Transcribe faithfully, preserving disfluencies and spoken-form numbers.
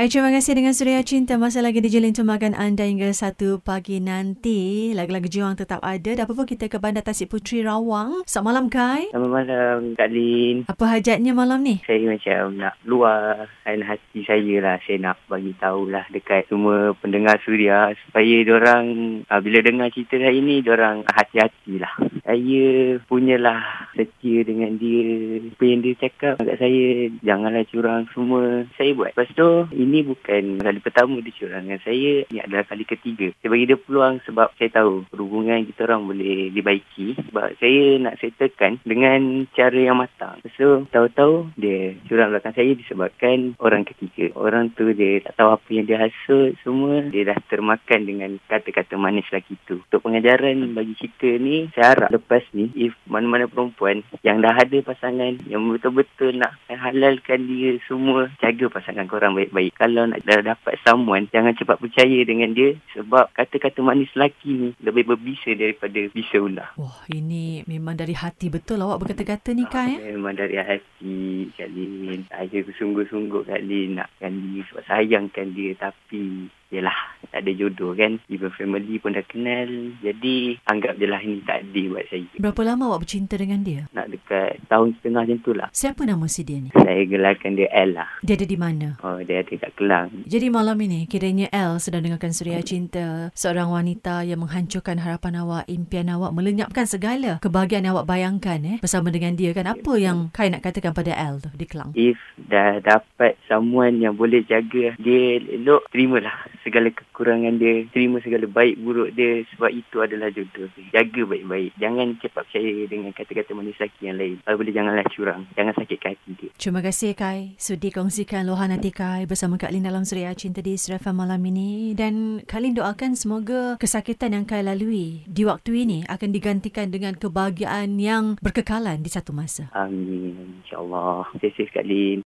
Hai, terima kasih dengan Suria Cinta. Masih lagi di Jelin Temakan anda hingga satu pagi nanti. Lagu-lagu juang tetap ada. Dan apa-apa kita ke Bandar Tasik Putri Rawang. Selamat malam, Kai. Selamat malam, Kak Lin. Apa hajatnya malam ni? Saya macam nak luahkan hati saya lah. Saya nak bagi tahulah dekat semua pendengar Suria. Supaya diorang, bila dengar cerita saya ni, diorang hati-hati lah. Saya punyalah setia dengan dia. Apa yang dia cakap kat saya, janganlah curang semua. Saya buat. Lepas tu, ini bukan kali pertama dia curang dengan saya. Ini adalah kali ketiga. Saya bagi dia peluang sebab saya tahu hubungan kita orang boleh dibaiki. Sebab saya nak settlekan dengan cara yang matang. So, tahu-tahu dia curang belakang saya disebabkan orang ketiga. Orang tu dia tak tahu apa yang dia hasut semua. Dia dah termakan dengan kata-kata manis lelaki tu. Untuk pengajaran bagi kita ni, saya harap lepas ni, if mana-mana perempuan yang dah ada pasangan, yang betul-betul nak halalkan dia semua, jaga pasangan korang baik-baik. Kalau nak dah dapat someone, jangan cepat percaya dengan dia sebab kata-kata manis lelaki ni lebih berbisa daripada bisa ular. Wah, ini memang dari hati betul awak berkata-kata ni, Kak. Ah, ya? Memang dari hati, Kak Lin. Saya sungguh-sungguh, Kak Lin, nakkan dia sebab sayangkan dia. Tapi, yelah, tak ada jodoh kan. Even family pun dah kenal. Jadi, anggap je lah ini takdir buat saya. Berapa lama awak bercinta dengan dia? Nak dekat tahun setengah macam tu lah. Siapa nama si dia ni? Saya gelarkan dia L lah. Dia ada di mana? Oh, dia ada kat Kelang. Jadi malam ini, kiranya L sedang dengarkan Suria Cinta. Seorang wanita yang menghancurkan harapan awak, impian awak, melenyapkan segala kebahagiaan awak bayangkan eh. Bersama dengan dia kan. Apa yang Kai nak katakan pada L tu di Kelang? If dah dapat someone yang boleh jaga dia elok, terimalah segala kekurangan dia, terima segala baik buruk dia sebab itu adalah jodoh dia. Jaga baik-baik, jangan cepat percaya dengan kata-kata manis lelaki yang lain. Kalau boleh janganlah curang, jangan sakitkan hati dia. Terima kasih Kai, sudi kongsikan luahan hati Kai bersama Kak Lin dalam Suria Cinta di Suria F M malam ini. Dan Kak Lin doakan semoga kesakitan yang Kai lalui di waktu ini akan digantikan dengan kebahagiaan yang berkekalan di satu masa. Amin, insyaAllah. Terima kasih Kak Lin.